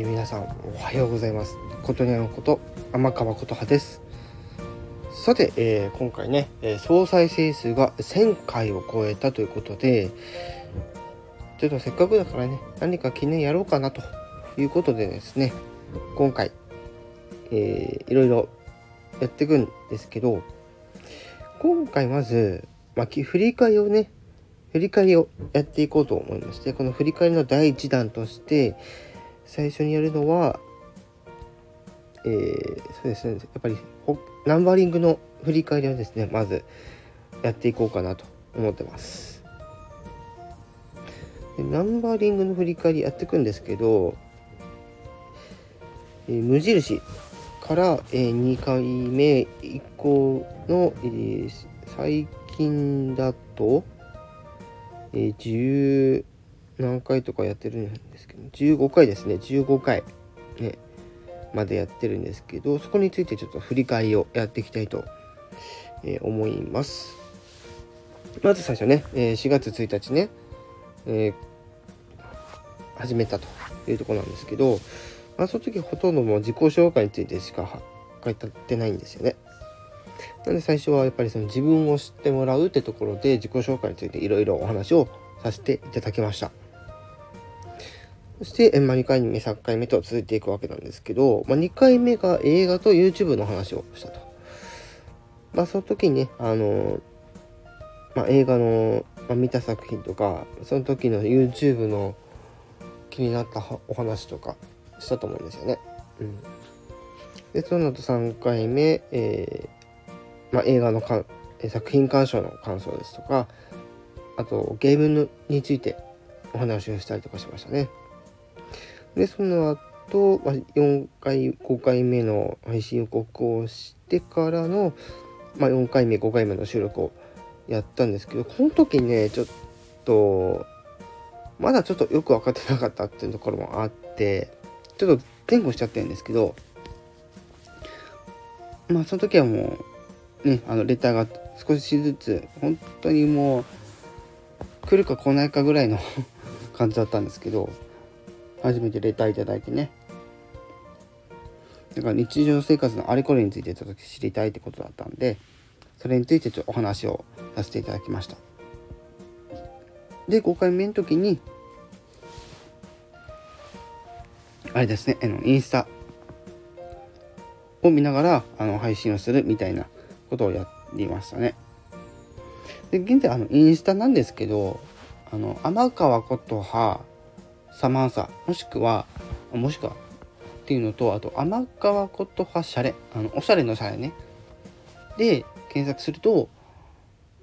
皆さんおはようございます。ことにゃんこと天川ことはです。さて、今回ね、総再生数が1000回を超えたということで、ちょっとせっかくだからね、何か記念やろうかなということでですね、今回、いろいろやっていくんですけど、今回まず、振り返りをやっていこうと思いまして、この振り返りの第1弾として最初にやるのは、そうですね、やっぱりナンバリングの振り返りをですね、まずやっていこうかなと思ってます。で、ナンバリングの振り返りやっていくんですけど、無印から、2回目以降の、最近だと、10何回とかやってるんですけど、15回ですね、15回ねまでやってるんですけど、そこについてちょっと振り返りをやっていきたいと思います。まず最初ね、4月1日ね、始めたというところなんですけど、その時ほとんどもう自己紹介についてしか書いてないんですよね。なので最初はやっぱりその自分を知ってもらうってところで自己紹介についていろいろお話をさせていただきました。そして、2回目3回目と続いていくわけなんですけど、2回目が映画と YouTube の話をしたと。その時にね、映画の、見た作品とか、その時の YouTube の気になったお話とかしたと思うんですよね。で、その後3回目、映画の作品鑑賞の感想ですとか、あとゲームについてお話をしたりとかしましたね。で、その後、4回5回目の配信予告をしてからの、4回目5回目の収録をやったんですけど、この時ね、ちょっとまだちょっとよく分かってなかったっていうところもあって、ちょっと前後しちゃってるんですけど、その時はもうね、レターが少しずつ本当にもう来るか来ないかぐらいの感じだったんですけど、初めてレターいただいてね、だから日常生活のあれこれについてちょっと知りたいってことだったんで、それについてちょっとお話をさせていただきました。で、5回目の時にあれですね、インスタを見ながら配信をするみたいなことをやりましたね。で、現在インスタなんですけど、天川ことはサマンサ、もしくはっていうのと、あと天川ことはシャレ、おしゃれのシャレねで検索すると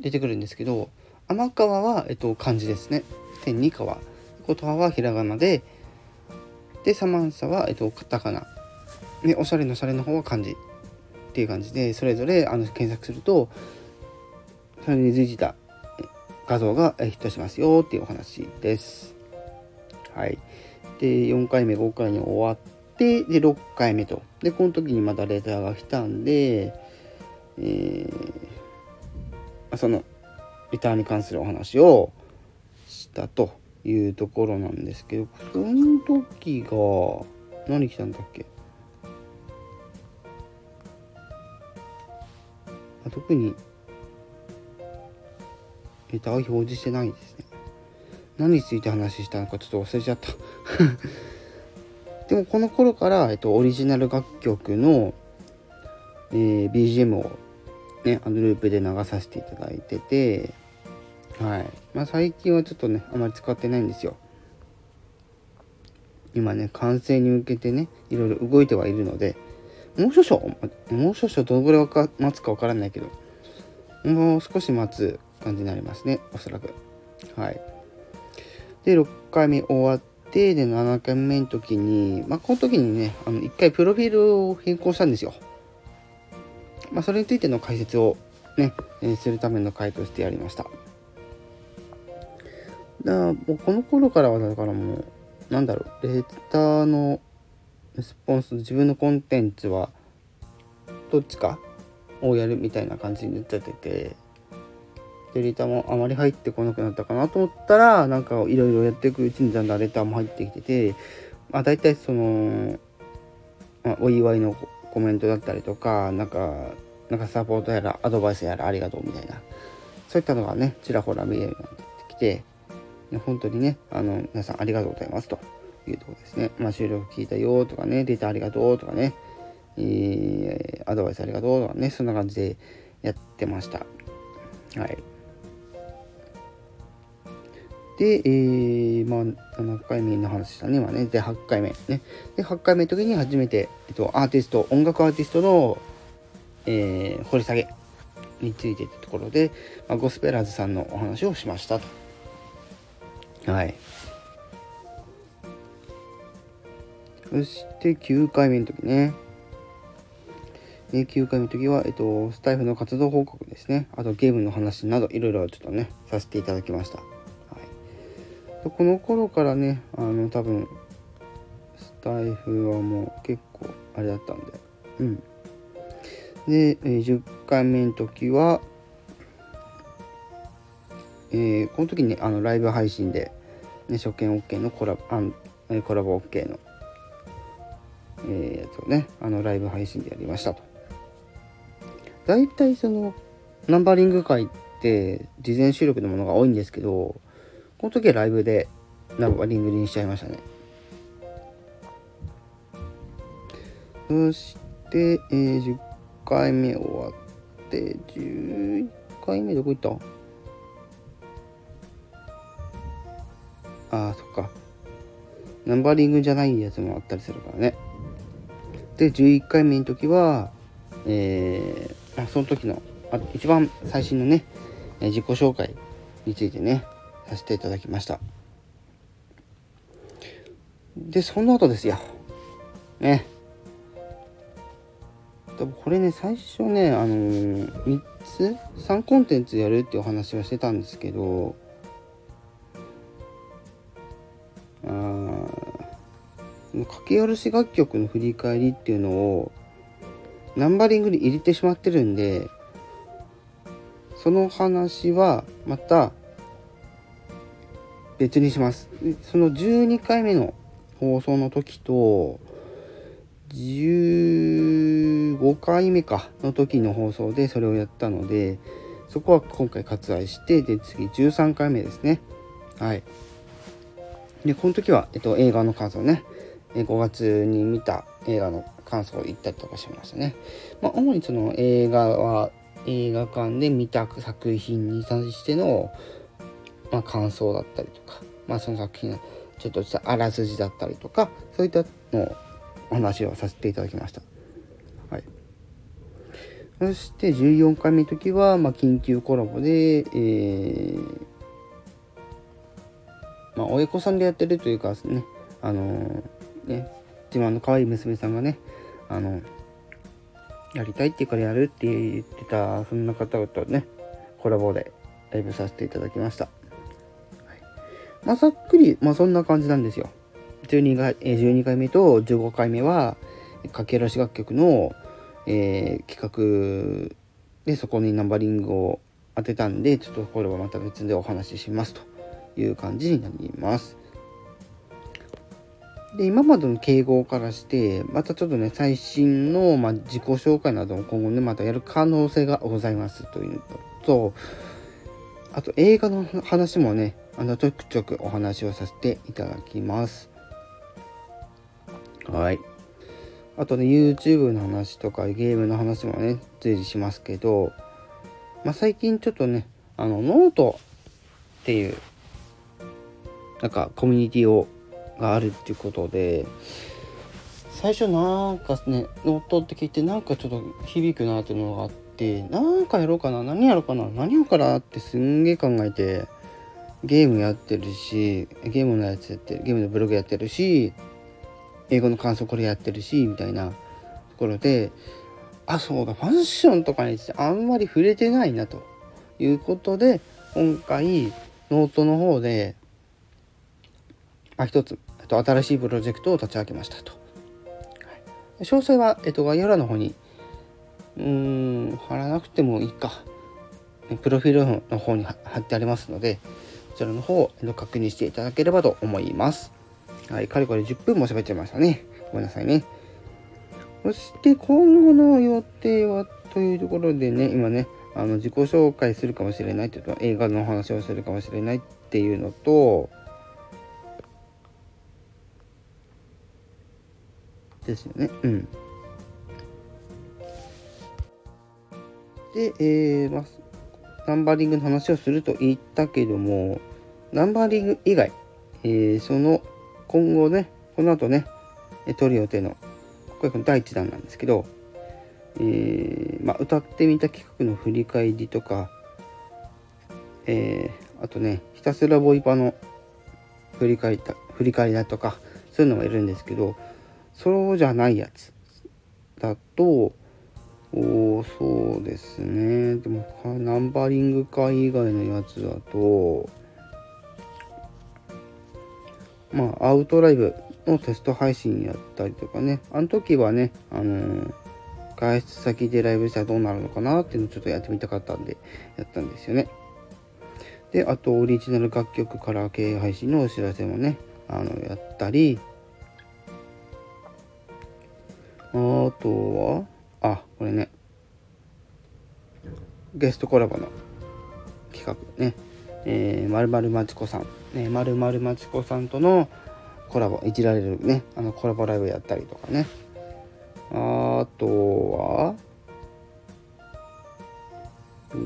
出てくるんですけど、天川は漢字ですね。天に川、ことはひらがなで、でサマンサはカタカナで、おしゃれのシャレの方は漢字っていう感じで、それぞれ検索するとそれに随じた画像がヒットしますよっていうお話です。はい。で、4回目5回目終わって、で6回目と、でこの時にまたレターが来たんで、そのレターに関するお話をしたというところなんですけど、その時が何来たんだっけ、特にレターを表示してないですね。何について話したのかちょっと忘れちゃったでもこの頃から、オリジナル楽曲の、BGM を、ね、ループで流させていただいてて、はい。最近はちょっとねあまり使ってないんですよ。今ね、完成に向けてねいろいろ動いてはいるので、もう少々どのぐらい待つかわからないけど、もう少し待つ感じになりますね、おそらく。はい。で、6回目終わって、で7回目の時に、この時にね1回プロフィールを変更したんですよ。それについての解説をね、するための回としてやりました。もうこの頃からはだからもうレターのレスポンス、自分のコンテンツはどっちかをやるみたいな感じになっちゃってて、レターもあまり入ってこなくなったかなと思ったら、いろいろやっていくうちにだんだんレターも入ってきてて、まあ、大体その、まあ、お祝いのコメントだったりとかなんかサポートやらアドバイスやらありがとうみたいな、そういったのがねちらほら見えるようになってきて、本当にね皆さんありがとうございますというところですね。まあ、収録聞いたよとかね、データありがとうとかね、アドバイスありがとうとかね、そんな感じでやってました。はい。で、まあ7回目の話したね、まあね、で8回目ね、で8回目の時に初めて、音楽アーティストの、掘り下げについてってところで、まあ、ゴスペラーズさんのお話をしましたと。はい。そして9回目の時ね、9回目の時は、スタイフの活動報告ですね、あとゲームの話などいろいろちょっとねさせていただきました。この頃からね、多分スタイフはもう結構あれだったんで、うん。で、10回目の時は、この時に、ね、ライブ配信で、ね、初見 OK のコラボ OK の、やつをね、ライブ配信でやりましたと。だいたいそのナンバリング会って事前収録のものが多いんですけど、この時はライブでナンバリングにしちゃいましたね。そして、10回目終わって、11回目どこ行った？ああ、そっか。ナンバリングじゃないやつもあったりするからね。で、11回目の時は、その時の一番最新のね、自己紹介についてね、させていただきました。で、その後ですよね。多分これね、最初ね3コンテンツやるっていうお話はしてたんですけど、書き下ろし楽曲の振り返りっていうのをナンバリングに入れてしまってるんで、その話はまた別にします。その12回目の放送の時と15回目かの時の放送でそれをやったので、そこは今回割愛して、で次13回目ですね。はい。でこの時は、映画の感想ね、5月に見た映画の感想を言ったりとかしましたね。まあ、主にその映画は映画館で見た作品に対してのまあ、感想だったりとか、まあ、その作品のちょっとしたあらすじだったりとか、そういったのをお話をさせていただきました。はい。そして14回目の時は、まあ、緊急コラボで、まあ、親子さんでやってるというかね、ね、自慢の可愛い娘さんがね、やりたいって言うからやるって言ってた、そんな方々とねコラボでライブさせていただきました。まあ、ざっくり、まあ、そんな感じなんですよ。12回目と15回目は書き下ろし楽曲の、企画でそこにナンバリングを当てたんで、ちょっとこれはまた別でお話ししますという感じになります。で今までの傾向からしてまたちょっとね最新の、まあ、自己紹介なども今後ねまたやる可能性がございますというと、あと映画の話もねちょくちょくお話をさせていただきます。はい。あとね YouTube の話とかゲームの話もね随時しますけど、まあ、最近ちょっとねノートっていうなんかコミュニティがあるっていうことで、最初なんかねノートって聞いてなんかちょっと響くなっていうのがあって、なんかやろうかなってすんげえ考えて、ゲームやってるし、ゲームのブログやってるし、英語の感想これやってるしみたいなところで、あ、そうだ、ファッションとかについてあんまり触れてないなということで、今回ノートの方で、一つ新しいプロジェクトを立ち上げましたと。はい、詳細は概要欄の方に貼らなくてもいいか、プロフィールの方に貼ってありますので、そちらの方を確認していただければと思います。はい、かれこれ10分も喋っちゃいましたね。ごめんなさいね。そして今後の予定はというところでね、今ね、自己紹介するかもしれないというと、映画のお話をするかもしれないっていうのとですよね。うん。で、ナンバリングの話をすると言ったけども、ナンバリング以外、その今後ね、この後ね、撮る予定のこれ第1弾なんですけど、歌ってみた企画の振り返りとか、あとね、ひたすらボイパの振り返りだとか、そういうのもいるんですけど、そうじゃないやつだと、そうですね。でもナンバリング会以外のやつだと、アウトライブのテスト配信やったりとかね、あの時はね、外出先でライブしたらどうなるのかなっていうのをちょっとやってみたかったんでやったんですよね。で、あとオリジナル楽曲カラオケ配信のお知らせもね、やったり、あとはこれね、ゲストコラボの企画ね、〇〇まちこさんね、〇〇まちこさんとのコラボいじられるね、コラボライブやったりとかね、あとはそ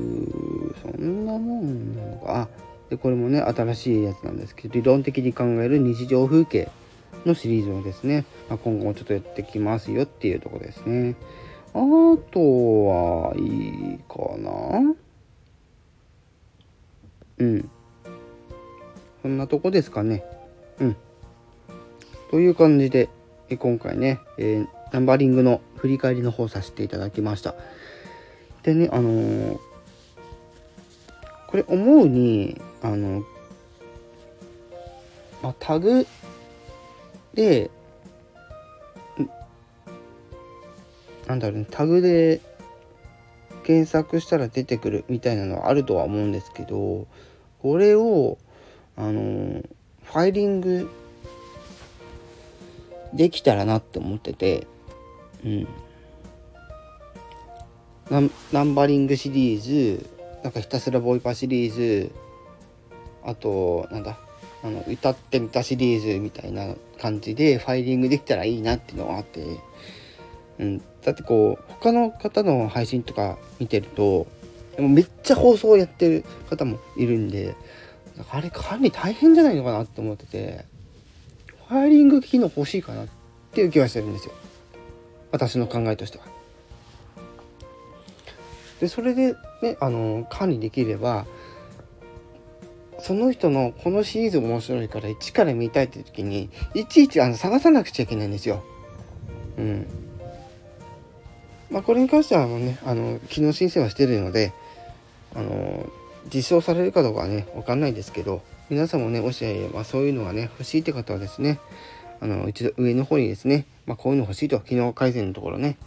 んなもんなのか。でこれもね、新しいやつなんですけど、理論的に考える日常風景のシリーズをですね、今後もちょっとやってきますよっていうところですね。あとはいいかな。そんなとこですかね。という感じで、今回ね、ナンバリングの振り返りの方させていただきました。でね、これ思うに、タグで、タグで検索したら出てくるみたいなのはあるとは思うんですけど、これをファイリングできたらなって思ってて、ナンバリングシリーズ、ひたすらボイパシリーズ、あと歌ってみたシリーズみたいな感じでファイリングできたらいいなっていうのがあって。だって他の方の配信とか見てると、でもめっちゃ放送やってる方もいるんで、あれ管理大変じゃないのかなって思ってて、ファイリング機能欲しいかなっていう気はしてるんですよ、私の考えとしては。でそれでね、管理できれば、その人のこのシリーズ面白いから一から見たいって時にいちいち探さなくちゃいけないんですよ。これに関してはね、機能申請はしてるので、実証されるかどうかはね、わかんないですけど、皆さんもね、もし、そういうのがね、欲しいって方はですね、一度上の方にですね、こういうの欲しいと、機能改善のところね、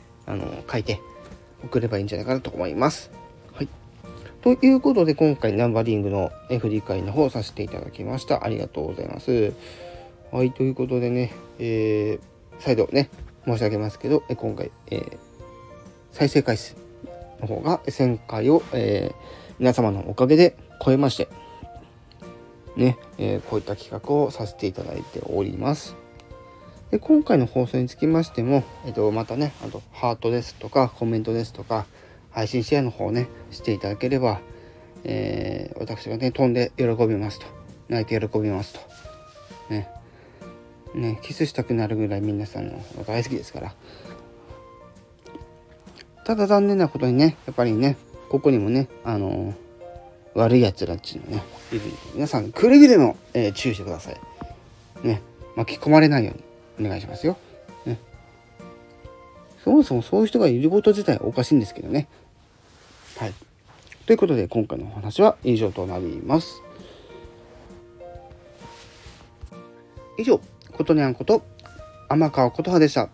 書いて送ればいいんじゃないかなと思います。はい。ということで、今回ナンバリングの振り返りの方をさせていただきました。ありがとうございます。はい、ということでね、再度ね、申し上げますけど、今回、再生回数の方が1000回を、皆様のおかげで超えましてね、こういった企画をさせていただいております。で今回の放送につきましても、またね、あとハートですとかコメントですとか配信シェアの方をねしていただければ、私がね飛んで喜びますと、泣いて喜びますとね、キスしたくなるぐらい皆さんの大好きですから。ただ残念なことにね、やっぱりね、ここにもね、悪いやつらっちゅうのね、皆さんくれぐれも、注意してくださいね。巻き込まれないようにお願いしますよね。そもそもそういう人がいること自体おかしいんですけどね。はい、ということで今回のお話は以上となります。以上、ことにゃんこと天川琴葉でした。